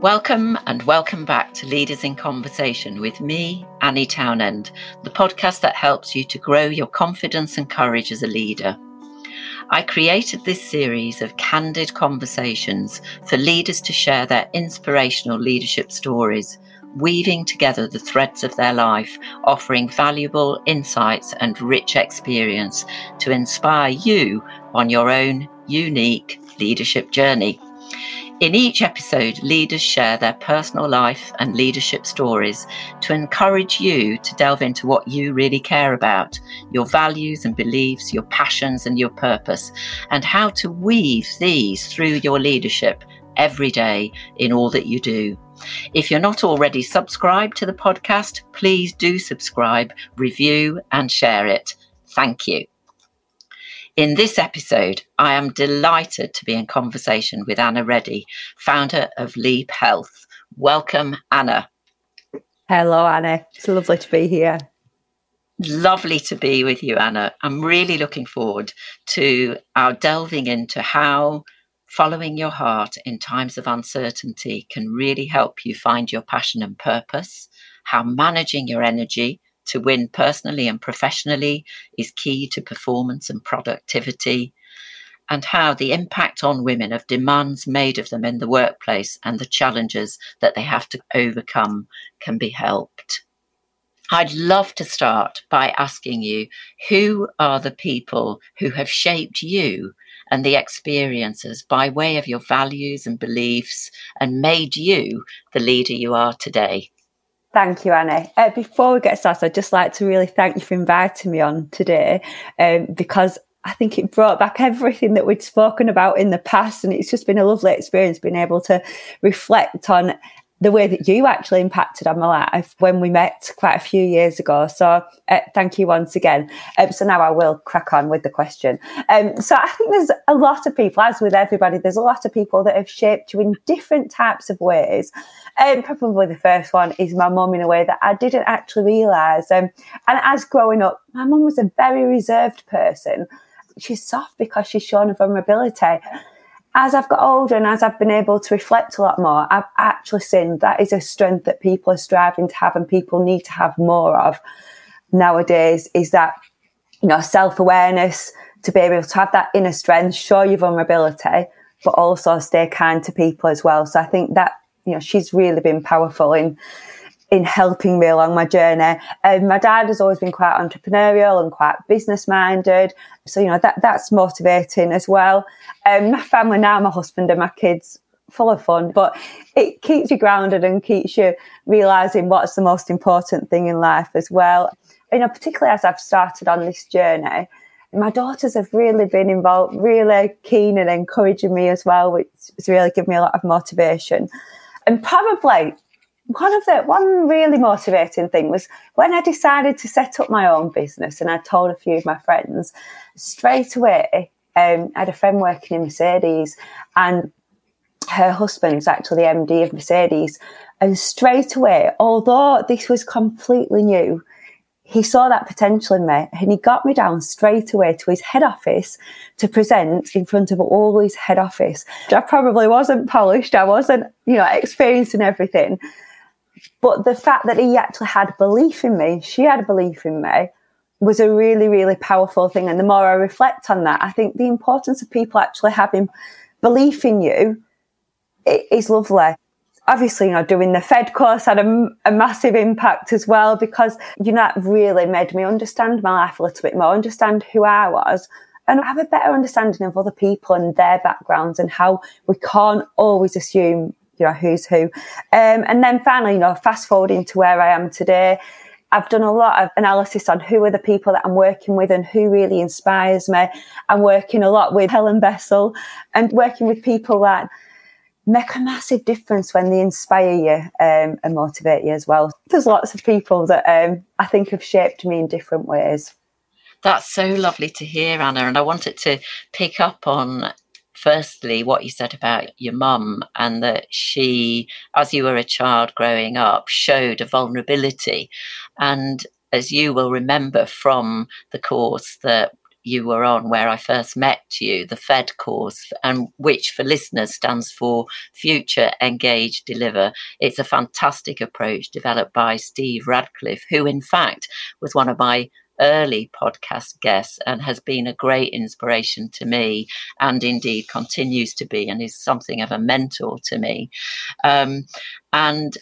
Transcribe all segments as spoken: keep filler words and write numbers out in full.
Welcome and welcome back to Leaders in Conversation with me, Annie Townend, the podcast that helps you to grow your confidence and courage as a leader. I created this series of candid conversations for leaders to share their inspirational leadership stories, weaving together the threads of their life, offering valuable insights and rich experience to inspire you on your own unique leadership journey. In each episode, leaders share their personal life and leadership stories to encourage you to delve into what you really care about, your values and beliefs, your passions and your purpose, and how to weave these through your leadership every day in all that you do. If you're not already subscribed to the podcast, please do subscribe, review, and share it. Thank you. In this episode, I am delighted to be in conversation with Anna Reddy, founder of Leap Health. Welcome, Anna. Hello, Anna. It's lovely to be here. Lovely to be with you, Anna. I'm really looking forward to our delving into how following your heart in times of uncertainty can really help you find your passion and purpose, how managing your energy to win personally and professionally is key to performance and productivity, and how the impact on women of demands made of them in the workplace and the challenges that they have to overcome can be helped. I'd love to start by asking you, who are the people who have shaped you and the experiences by way of your values and beliefs and made you the leader you are today? Thank you, Annie. Uh, before we get started, I'd just like to really thank you for inviting me on today um, because I think it brought back everything that we'd spoken about in the past, and it's just been a lovely experience being able to reflect on the way that you actually impacted on my life when we met quite a few years ago. So uh, thank you once again. Um, so now I will crack on with the question. Um, so I think there's a lot of people, as with everybody, there's a lot of people that have shaped you in different types of ways. Um, probably the first one is my mum, in a way that I didn't actually realise. Um, and as growing up, my mum was a very reserved person. She's soft because she's shown her vulnerability. As I've got older and as I've been able to reflect a lot more, I've actually seen that is a strength that people are striving to have and people need to have more of nowadays, is that, you know, self-awareness, to be able to have that inner strength, show your vulnerability, but also stay kind to people as well. So I think that, you know, she's really been powerful in in helping me along my journey. Um, my dad has always been quite entrepreneurial and quite business-minded. So, you know, that that's motivating as well. Um, my family now, my husband and my kids, full of fun, but it keeps you grounded and keeps you realising what's the most important thing in life as well. You know, particularly as I've started on this journey, my daughters have really been involved, really keen and encouraging me as well, which has really given me a lot of motivation. And probably One of the one really motivating thing was when I decided to set up my own business, and I told a few of my friends straight away. Um, I had a friend working in Mercedes, and her husband's actually the M D of Mercedes. And straight away, although this was completely new, he saw that potential in me, and he got me down straight away to his head office to present in front of all his head office. I probably wasn't polished. I wasn't, you know, experiencing everything. But the fact that he actually had belief in me, she had belief in me, was a really, really powerful thing. And the more I reflect on that, I think the importance of people actually having belief in you is lovely. Obviously, you know, doing the Fed course had a, a massive impact as well, because, you know, that really made me understand my life a little bit more, understand who I was, and have a better understanding of other people and their backgrounds and how we can't always assume, you know, who's who. Um, and then finally, you know, fast forwarding to where I am today, I've done a lot of analysis on who are the people that I'm working with and who really inspires me. I'm working a lot with Helen Bessel and working with people that make a massive difference when they inspire you um, and motivate you as well. There's lots of people that um, I think have shaped me in different ways. That's so lovely to hear, Anna. And I wanted to pick up on, firstly, what you said about your mum, and that she, as you were a child growing up, showed a vulnerability. And as you will remember from the course, that you were on where I first met you, the F E D course, and which for listeners stands for Future Engage Deliver. It's a fantastic approach developed by Steve Radcliffe, who in fact was one of my early podcast guests and has been a great inspiration to me, and indeed continues to be, and is something of a mentor to me. Um, and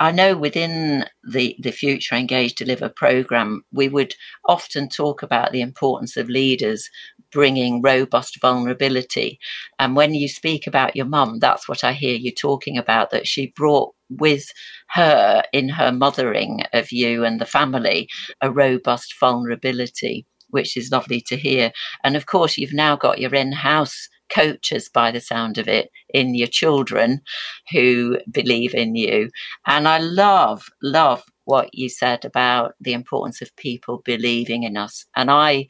I know within the, the Future Engage Deliver programme, we would often talk about the importance of leaders bringing robust vulnerability. And when you speak about your mum, that's what I hear you talking about, that she brought with her in her mothering of you and the family a robust vulnerability, which is lovely to hear. And of course, you've now got your in-house coaches, by the sound of it, in your children who believe in you. And I love, love what you said about the importance of people believing in us. And I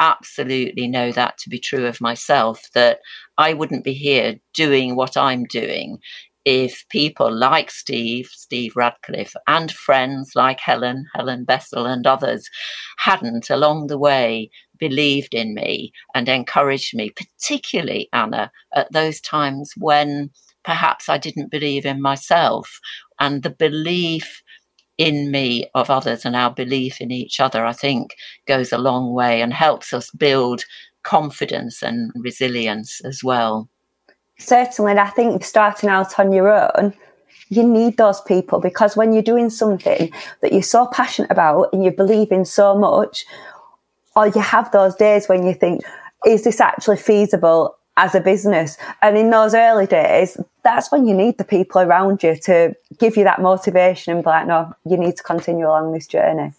absolutely know that to be true of myself, that I wouldn't be here doing what I'm doing if people like Steve, Steve Radcliffe, and friends like Helen, Helen Bessel, and others hadn't along the way believed in me and encouraged me, particularly, Anna, at those times when perhaps I didn't believe in myself. And the belief in me of others and our belief in each other, I think, goes a long way and helps us build confidence and resilience as well. Certainly, and I think starting out on your own, you need those people, because when you're doing something that you're so passionate about and you believe in so much, or you have those days when you think, is this actually feasible as a business? And in those early days, that's when you need the people around you to give you that motivation and be like, no, you need to continue along this journey.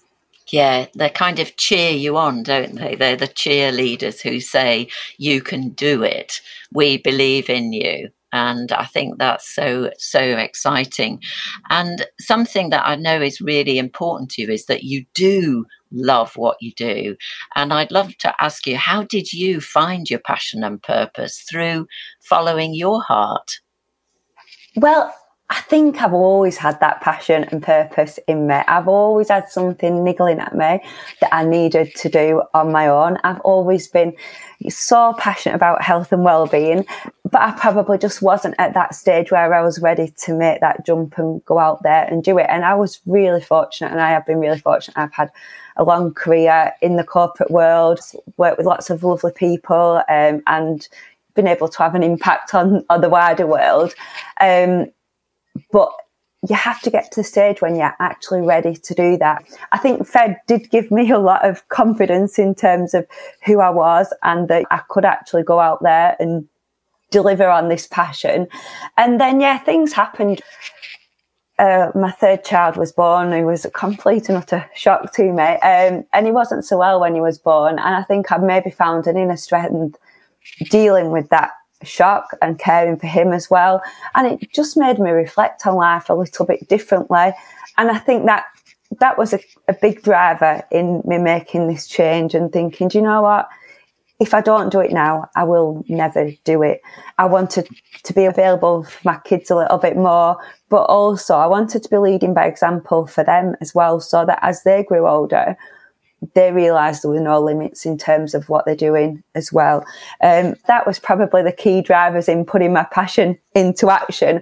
Yeah, they kind of cheer you on, don't they? They're the cheerleaders who say, you can do it. We believe in you. And I think that's so, so exciting. And something that I know is really important to you is that you do love what you do. And I'd love to ask you, how did you find your passion and purpose through following your heart? Well, I think I've always had that passion and purpose in me. I've always had something niggling at me that I needed to do on my own. I've always been so passionate about health and well-being, but I probably just wasn't at that stage where I was ready to make that jump and go out there and do it. And I was really fortunate, and I have been really fortunate. I've had a long career in the corporate world, worked with lots of lovely people, um, and been able to have an impact on, on the wider world. Um, But you have to get to the stage when you're actually ready to do that. I think F E D did give me a lot of confidence in terms of who I was and that I could actually go out there and deliver on this passion. And then, yeah, things happened. Uh, my third child was born. He was a complete and utter shock to me. Um, and he wasn't so well when he was born. And I think I maybe found an inner strength dealing with that shock and caring for him as well, and it just made me reflect on life a little bit differently. And I think that that was a, a big driver in me making this change and thinking, do you know what, if I don't do it now, I will never do it. I wanted to be available for my kids a little bit more, but also I wanted to be leading by example for them as well, so that as they grew older, they realised there were no limits in terms of what they're doing as well. Um, that was probably the key drivers in putting my passion into action.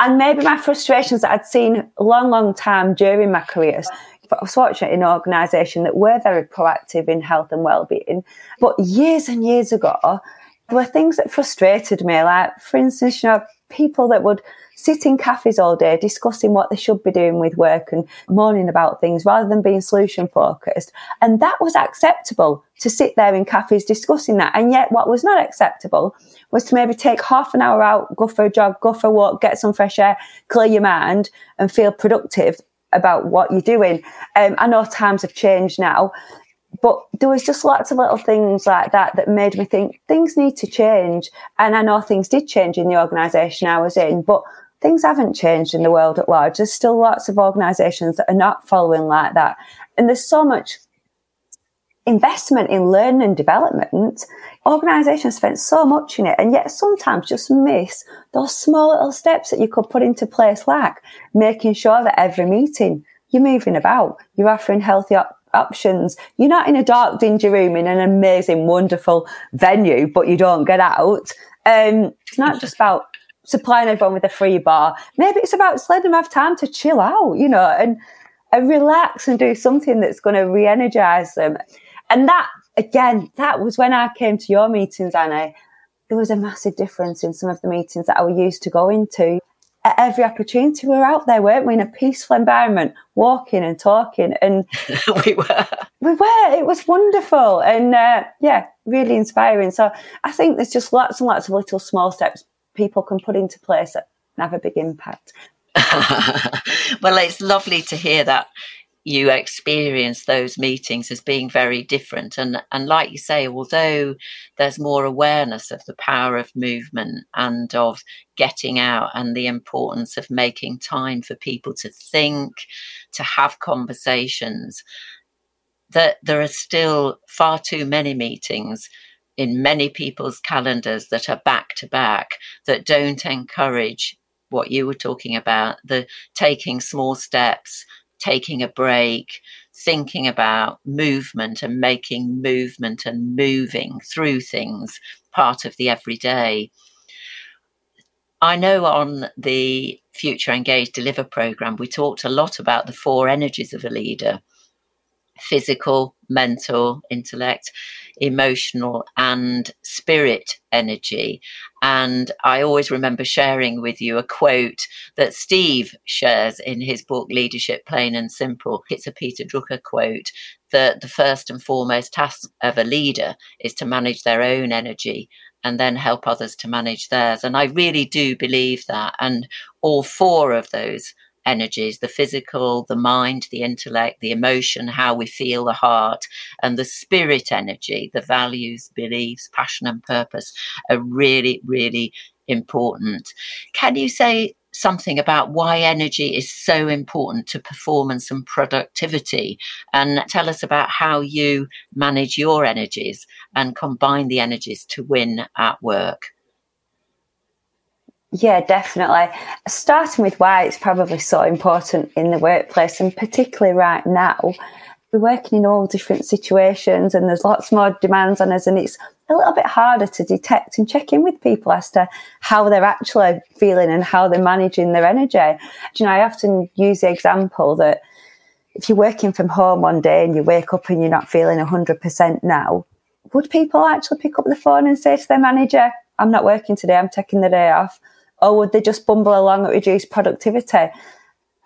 And maybe my frustrations that I'd seen a long, long time during my career. But I was fortunate in an organisation that were very proactive in health and wellbeing. But years and years ago, there were things that frustrated me. Like, for instance, you know, people that would sit in cafes all day discussing what they should be doing with work and moaning about things rather than being solution focused. And that was acceptable, to sit there in cafes discussing that. And yet what was not acceptable was to maybe take half an hour out, go for a jog, go for a walk, get some fresh air, clear your mind and feel productive about what you're doing. Um, I know times have changed now, but there was just lots of little things like that that made me think things need to change. And I know things did change in the organisation I was in, but things haven't changed in the world at large. There's still lots of organisations that are not following like that. And there's so much investment in learning and development. Organisations spend so much in it, and yet sometimes just miss those small little steps that you could put into place, like making sure that every meeting you're moving about, you're offering healthy options, options. You're not in a dark, dingy room in an amazing, wonderful venue, but you don't get out. Um, it's not just about supplying everyone with a free bar. Maybe it's about letting them have time to chill out, you know, and, and relax and do something that's going to re-energise them. And that, again, that was when I came to your meetings, Annie. There was a massive difference in some of the meetings that I was used to going to. At every opportunity, we were out there, weren't we, in a peaceful environment, walking and talking. And we were. We were. It was wonderful. And, uh, yeah, really inspiring. So I think there's just lots and lots of little small steps people can put into place that have a big impact. Well, it's lovely to hear that you experience those meetings as being very different. And, and like you say, although there's more awareness of the power of movement and of getting out and the importance of making time for people to think, to have conversations, that there are still far too many meetings in many people's calendars that are back to back, that don't encourage what you were talking about, the taking small steps, taking a break, thinking about movement and making movement and moving through things part of the everyday. I know on the Future Engage Deliver programme, we talked a lot about the four energies of a leader: physical, mental, intellect, emotional, and spirit energy. And I always remember sharing with you a quote that Steve shares in his book, Leadership Plain and Simple. It's a Peter Drucker quote, that the first and foremost task of a leader is to manage their own energy and then help others to manage theirs. And I really do believe that. And all four of those energies, the physical, the mind, the intellect, the emotion, how we feel, the heart, and the spirit energy, the values, beliefs, passion and purpose, are really, really important. Can you say something about why energy is so important to performance and productivity, and tell us about how you manage your energies and combine the energies to win at work? Yeah, definitely. Starting with why it's probably so important in the workplace, and particularly right now, we're working in all different situations and there's lots more demands on us, and it's a little bit harder to detect and check in with people as to how they're actually feeling and how they're managing their energy. You know, I often use the example that if you're working from home one day and you wake up and you're not feeling one hundred percent now, would people actually pick up the phone and say to their manager, "I'm not working today, I'm taking the day off"? Or would they just bumble along at reduced productivity?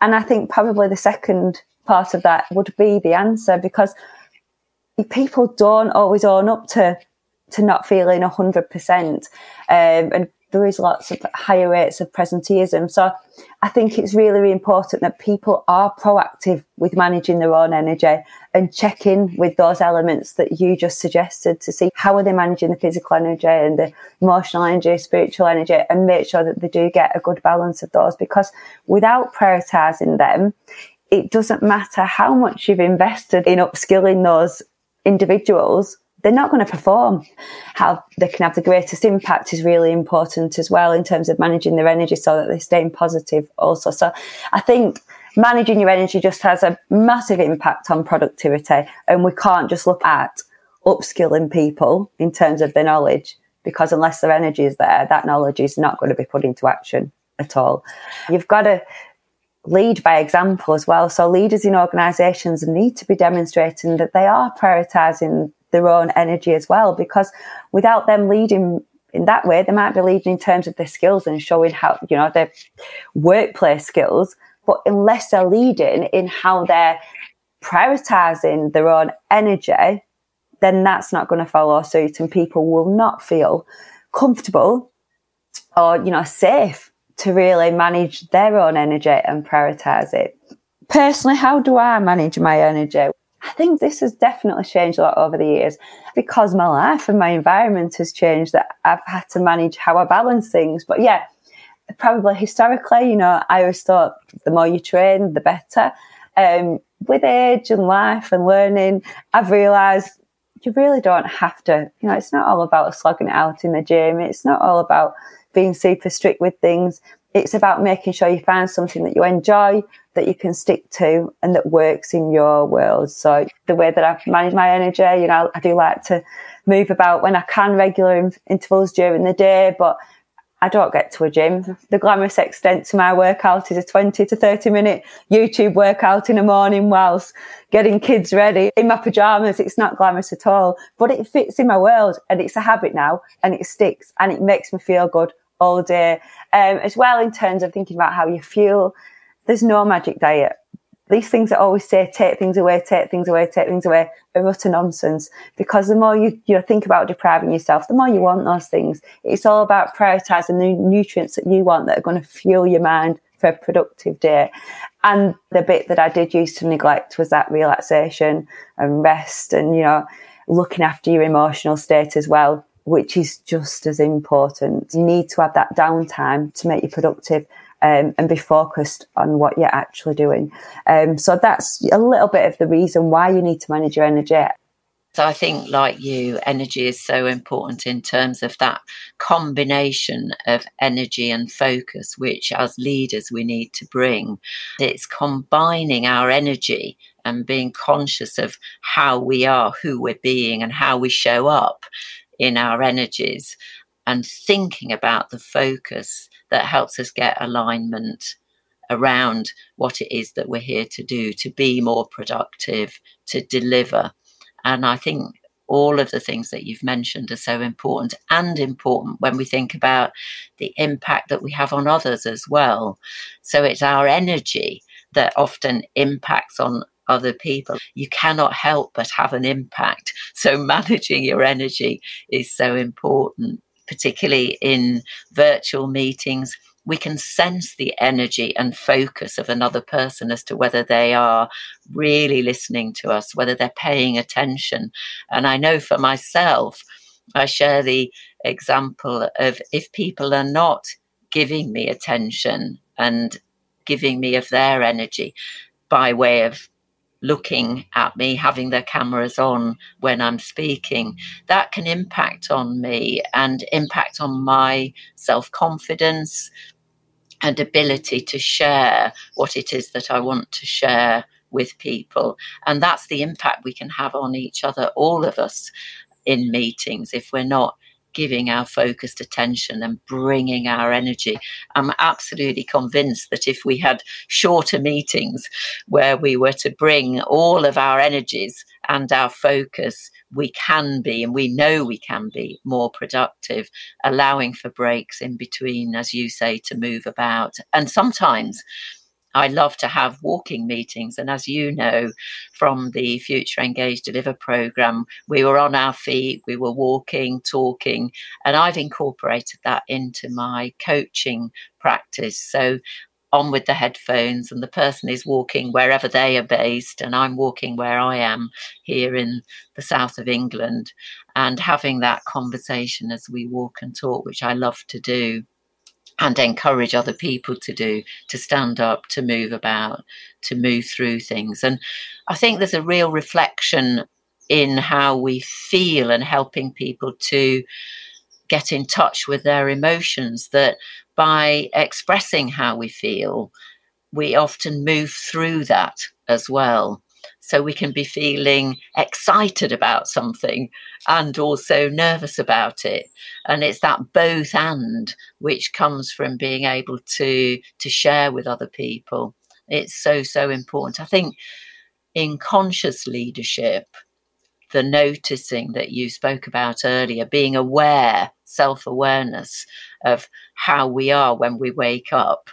And I think probably the second part of that would be the answer, because people don't always own up to to not feeling one hundred percent. Um, and there is lots of higher rates of presenteeism. So I think it's really, really important that people are proactive with managing their own energy and check in with those elements that you just suggested to see how are they managing the physical energy and the emotional energy, spiritual energy, and make sure that they do get a good balance of those. Because without prioritising them, it doesn't matter how much you've invested in upskilling those individuals, they're not going to perform. How they can have the greatest impact is really important as well in terms of managing their energy so that they're staying positive also. So I think managing your energy just has a massive impact on productivity, and we can't just look at upskilling people in terms of their knowledge, because unless their energy is there, that knowledge is not going to be put into action at all. You've got to lead by example as well. So leaders in organisations need to be demonstrating that they are prioritising their own energy as well, because without them leading in that way, they might be leading in terms of their skills and showing how, you know, their workplace skills, but unless they're leading in how they're prioritising their own energy, then that's not going to follow suit, and people will not feel comfortable or, you know, safe to really manage their own energy and prioritise it. Personally, how do I manage my energy? I think this has definitely changed a lot over the years, because my life and my environment has changed, that I've had to manage how I balance things. But yeah, probably historically, you know, I always thought the more you train, the better. Um, with age and life and learning, I've realised you really don't have to. You know, it's not all about slogging it out in the gym. It's not all about being super strict with things. It's about making sure you find something that you enjoy, that you can stick to, and that works in your world. So the way that I've managed my energy, you know, I do like to move about when I can, regular intervals during the day, but I don't get to a gym. The glamorous extent to my workout is a twenty to thirty minute YouTube workout in the morning whilst getting kids ready in my pyjamas. It's not glamorous at all, but it fits in my world, and it's a habit now, and it sticks, and it makes me feel good all day. Um, as well, in terms of thinking about how you feel, there's no magic diet. These things that always say, take things away, take things away, take things away, are utter nonsense, because the more you, you know, think about depriving yourself, the more you want those things. It's all about prioritising the nutrients that you want that are going to fuel your mind for a productive day. And the bit that I did used to neglect was that relaxation and rest and, you know, looking after your emotional state as well, which is just as important. You need to have that downtime to make you productive. Um, and be focused on what you're actually doing. Um, so that's a little bit of the reason why you need to manage your energy. So I think, like you, energy is so important in terms of that combination of energy and focus, which as leaders we need to bring. It's combining our energy and being conscious of how we are, who we're being, and how we show up in our energies, and thinking about the focus that helps us get alignment around what it is that we're here to do, to be more productive, to deliver. And I think all of the things that you've mentioned are so important, and important when we think about the impact that we have on others as well. So it's our energy that often impacts on other people. You cannot help but have an impact. So managing your energy is so important. Particularly in virtual meetings, we can sense the energy and focus of another person as to whether they are really listening to us, whether they're paying attention. And I know for myself, I share the example of if people are not giving me attention and giving me of their energy by way of looking at me, having their cameras on when I'm speaking, that can impact on me and impact on my self-confidence and ability to share what it is that I want to share with people. And that's the impact we can have on each other, all of us, in meetings, if we're not giving our focused attention and bringing our energy. I'm absolutely convinced that if we had shorter meetings where we were to bring all of our energies and our focus, we can be, and we know we can be, more productive, allowing for breaks in between, as you say, to move about. And sometimes I love to have walking meetings. And as you know, from the Future Engage Deliver programme, we were on our feet, we were walking, talking, and I've incorporated that into my coaching practice. So on with the headphones, and the person is walking wherever they are based, and I'm walking where I am here in the south of England, and having that conversation as we walk and talk, which I love to do. And encourage other people to do, to stand up, to move about, to move through things. And I think there's a real reflection in how we feel and helping people to get in touch with their emotions, that by expressing how we feel, we often move through that as well. So we can be feeling excited about something and also nervous about it. And it's that both and which comes from being able to, to share with other people. It's so, so important. I think in conscious leadership, the noticing that you spoke about earlier, being aware, self-awareness of how we are when we wake up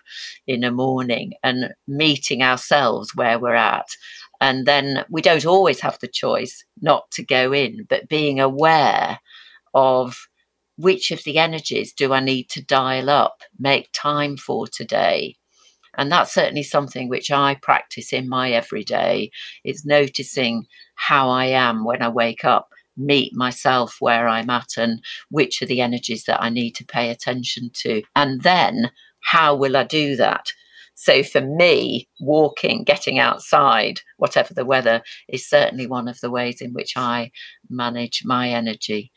in the morning and meeting ourselves where we're at. And then we don't always have the choice not to go in, but being aware of which of the energies do I need to dial up, make time for today. And that's certainly something which I practice in my everyday, is noticing how I am when I wake up, meet myself where I'm at, and which are the energies that I need to pay attention to. And then how will I do that? So for me, walking, getting outside, whatever the weather, is certainly one of the ways in which I manage my energy.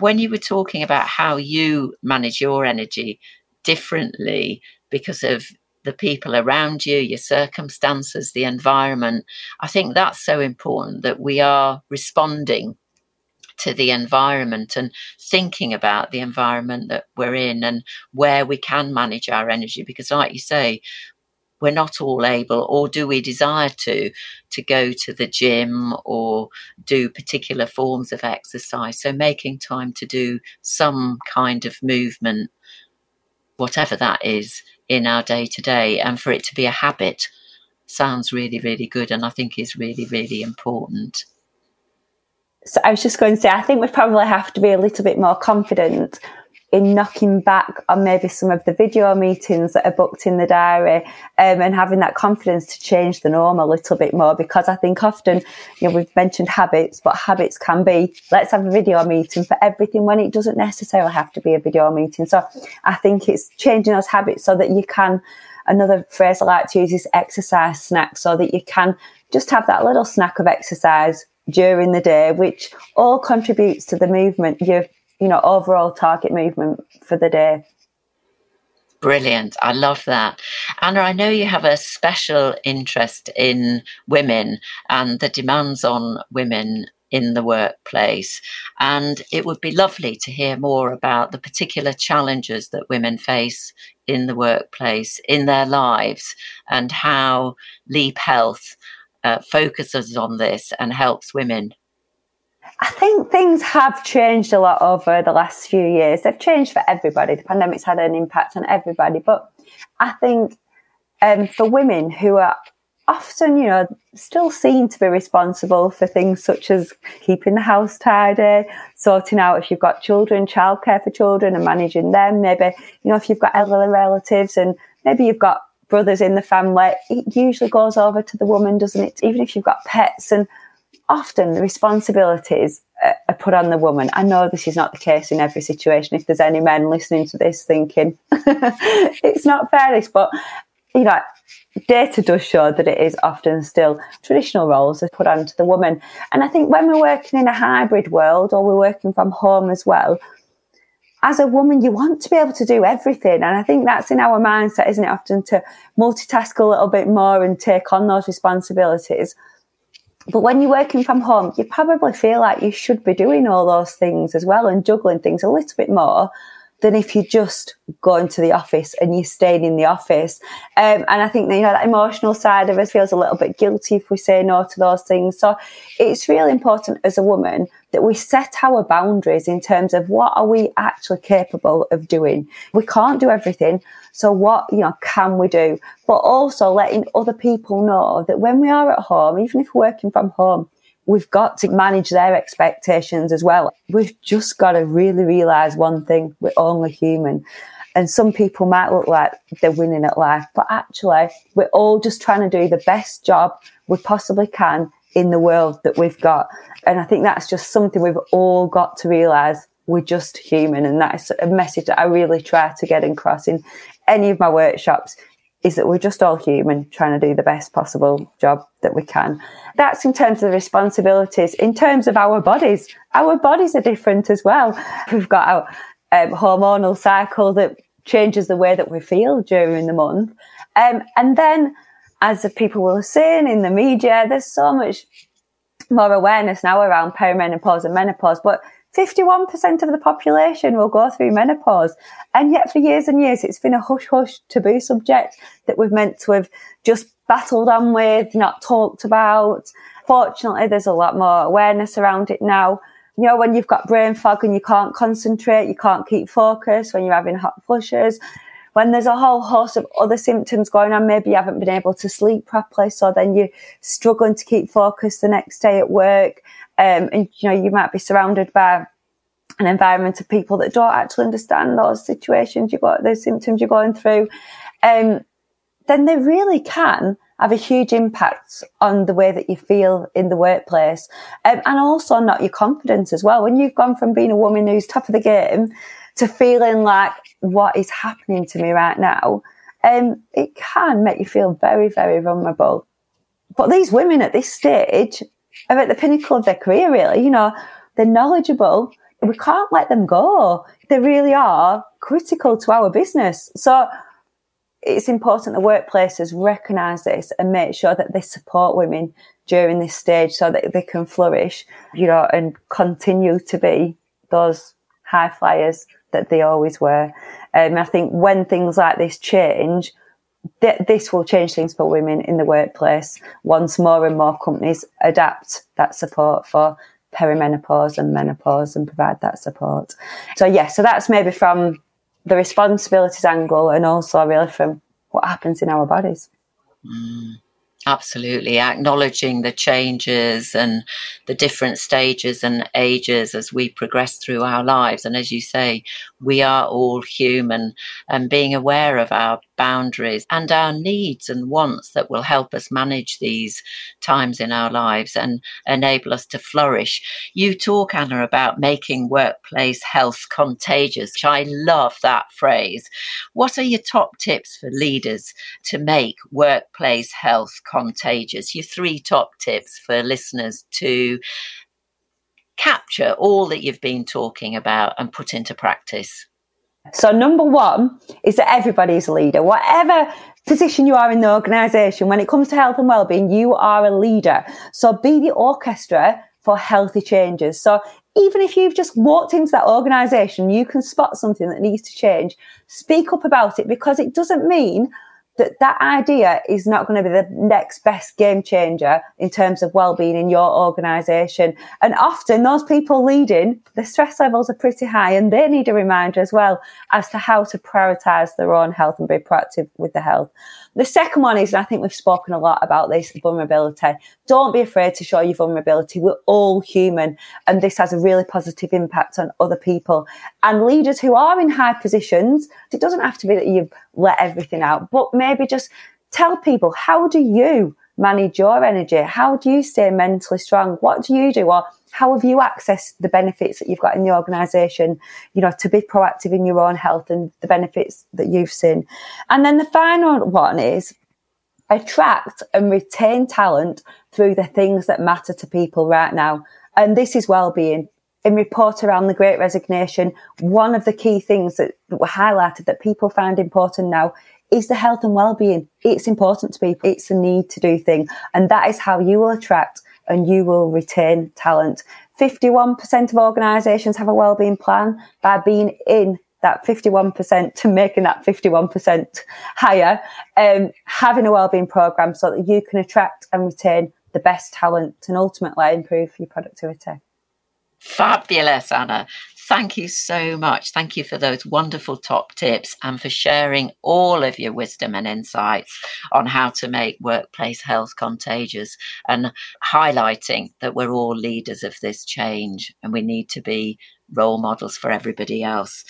When you were talking about how you manage your energy, differently because of the people around you, your circumstances, the environment. I think that's so important, that we are responding to the environment and thinking about the environment that we're in and where we can manage our energy. Because like you say, we're not all able, or do we desire to, to go to the gym or do particular forms of exercise. So making time to do some kind of movement, whatever that is, in our day to day, and for it to be a habit sounds really, really good. And I think is really, really important. So I was just going to say, I think we probably have to be a little bit more confident in knocking back on maybe some of the video meetings that are booked in the diary, um, and having that confidence to change the norm a little bit more, because I think often, you know, we've mentioned habits, but habits can be, let's have a video meeting for everything, when it doesn't necessarily have to be a video meeting. So I think it's changing those habits so that you can, another phrase I like to use is exercise snack, so that you can just have that little snack of exercise during the day, which all contributes to the movement, your you know, overall target movement for the day. Brilliant. I love that. Anna, I know you have a special interest in women and the demands on women in the workplace. And it would be lovely to hear more about the particular challenges that women face in the workplace, in their lives, and how Leap Health uh, focuses on this and helps women. I think things have changed a lot over the last few years. They've changed for everybody. The pandemic's had an impact on everybody. But I think um, for women who are often, you know, still seen to be responsible for things such as keeping the house tidy, sorting out if you've got children, childcare for children and managing them. Maybe, you know, if you've got elderly relatives and maybe you've got brothers in the family, it usually goes over to the woman, doesn't it? Even if you've got pets, and often the responsibilities are put on the woman. I know this is not the case in every situation. If there's any men listening to this thinking, it's not fairness, but, you know, data does show that it is often still traditional roles are put on to the woman. And I think when we're working in a hybrid world, or we're working from home as well, as a woman, you want to be able to do everything. And I think that's in our mindset, isn't it, often to multitask a little bit more and take on those responsibilities. But when you're working from home, you probably feel like you should be doing all those things as well and juggling things a little bit more than if you just go into the office and you're staying in the office. Um, and I think that, you know, that emotional side of us feels a little bit guilty if we say no to those things. So it's really important as a woman that we set our boundaries in terms of what are we actually capable of doing. We can't do everything. So what, you know, can we do? But also letting other people know that when we are at home, even if we're working from home, we've got to manage their expectations as well. We've just got to really realise one thing, we're only human. And some people might look like they're winning at life, but actually we're all just trying to do the best job we possibly can in the world that we've got. And I think that's just something we've all got to realise, we're just human. And that is a message that I really try to get across in any of my workshops, is that we're just all human trying to do the best possible job that we can. That's in terms of the responsibilities. In terms of our bodies, our bodies are different as well. We've got our um, hormonal cycle that changes the way that we feel during the month. Um, and then, as the people will have seen in the media, there's so much more awareness now around perimenopause and menopause, but fifty-one percent of the population will go through menopause. And yet for years and years, it's been a hush-hush taboo subject that we've meant to have just battled on with, not talked about. Fortunately, there's a lot more awareness around it now. You know, when you've got brain fog and you can't concentrate, you can't keep focus, when you're having hot flushes, when there's a whole host of other symptoms going on, maybe you haven't been able to sleep properly, so then you're struggling to keep focus the next day at work. Um, and, you know, you might be surrounded by an environment of people that don't actually understand those situations, you've got those symptoms you're going through. Um, then they really can have a huge impact on the way that you feel in the workplace, um, and also not your confidence as well. When you've gone from being a woman who's top of the game to feeling like, what is happening to me right now? Um, it can make you feel very, very vulnerable. But these women at this stage are at the pinnacle of their career, really. You know, they're knowledgeable. We can't let them go. they really are critical to our business. So it's important that workplaces recognise this and make sure that they support women during this stage so that they can flourish, you know, and continue to be those high flyers that they always were. And um, I think when things like this change, th- this will change things for women in the workplace once more and more companies adapt that support for perimenopause and menopause and provide that support. So, yeah, so that's maybe from the responsibilities angle and also really from what happens in our bodies. Mm. Absolutely. Acknowledging the changes and the different stages and ages as we progress through our lives. And as you say, we are all human, and being aware of our boundaries and our needs and wants that will help us manage these times in our lives and enable us to flourish. You talk, Anna, about making workplace health contagious. I love that phrase. What are your top tips for leaders to make workplace health contagious? Your three top tips for listeners to capture all that you've been talking about and put into practice. So number one is that everybody is a leader. Whatever position you are in the organisation, when it comes to health and wellbeing, you are a leader. So be the orchestra for healthy changes. So even if you've just walked into that organisation, you can spot something that needs to change. Speak up about it, because it doesn't mean that that idea is not going to be the next best game changer in terms of wellbeing in your organisation. And often those people leading, the stress levels are pretty high, and they need a reminder as well as to how to prioritise their own health and be proactive with the health. The second one is, and I think we've spoken a lot about this, vulnerability. Don't be afraid to show your vulnerability. We're all human, and this has a really positive impact on other people. And leaders who are in high positions, it doesn't have to be that you've let everything out, but maybe Maybe just tell people, how do you manage your energy? How do you stay mentally strong? What do you do? Or how have you accessed the benefits that you've got in the organisation, you know, to be proactive in your own health and the benefits that you've seen? And then the final one is attract and retain talent through the things that matter to people right now. And this is wellbeing. In report around the Great Resignation, one of the key things that were highlighted that people find important now is the health and wellbeing. It's important to people. It's a need to do thing. And that is how you will attract and you will retain talent. fifty-one percent of organisations have a wellbeing plan. By being in that fifty-one percent to making that fifty-one percent higher, um, having a wellbeing programme so that you can attract and retain the best talent and ultimately improve your productivity. Fabulous, Anna. Thank you so much. Thank you for those wonderful top tips and for sharing all of your wisdom and insights on how to make workplace health contagious and highlighting that we're all leaders of this change and we need to be role models for everybody else.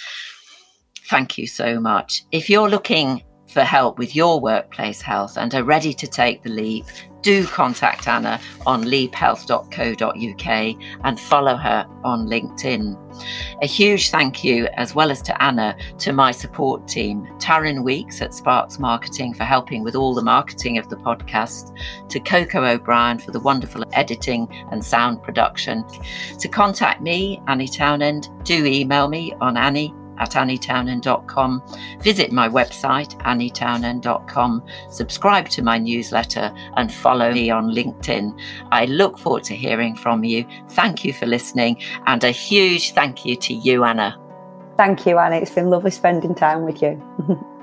Thank you so much. If you're looking for help with your workplace health and are ready to take the leap, do contact Anna on leap health dot co dot u k and follow her on LinkedIn. A huge thank you, as well as to Anna, to my support team, Taryn Weeks at Sparks Marketing for helping with all the marketing of the podcast, to Coco O'Brien for the wonderful editing and sound production. To contact me, Annie Townend, do email me on annie at annie townend dot com. Visit my website, annie townend dot com. Subscribe to my newsletter and follow me on LinkedIn. I look forward to hearing from you. Thank you for listening, and a huge thank you to you, Anna. Thank you, Annie. It's been lovely spending time with you.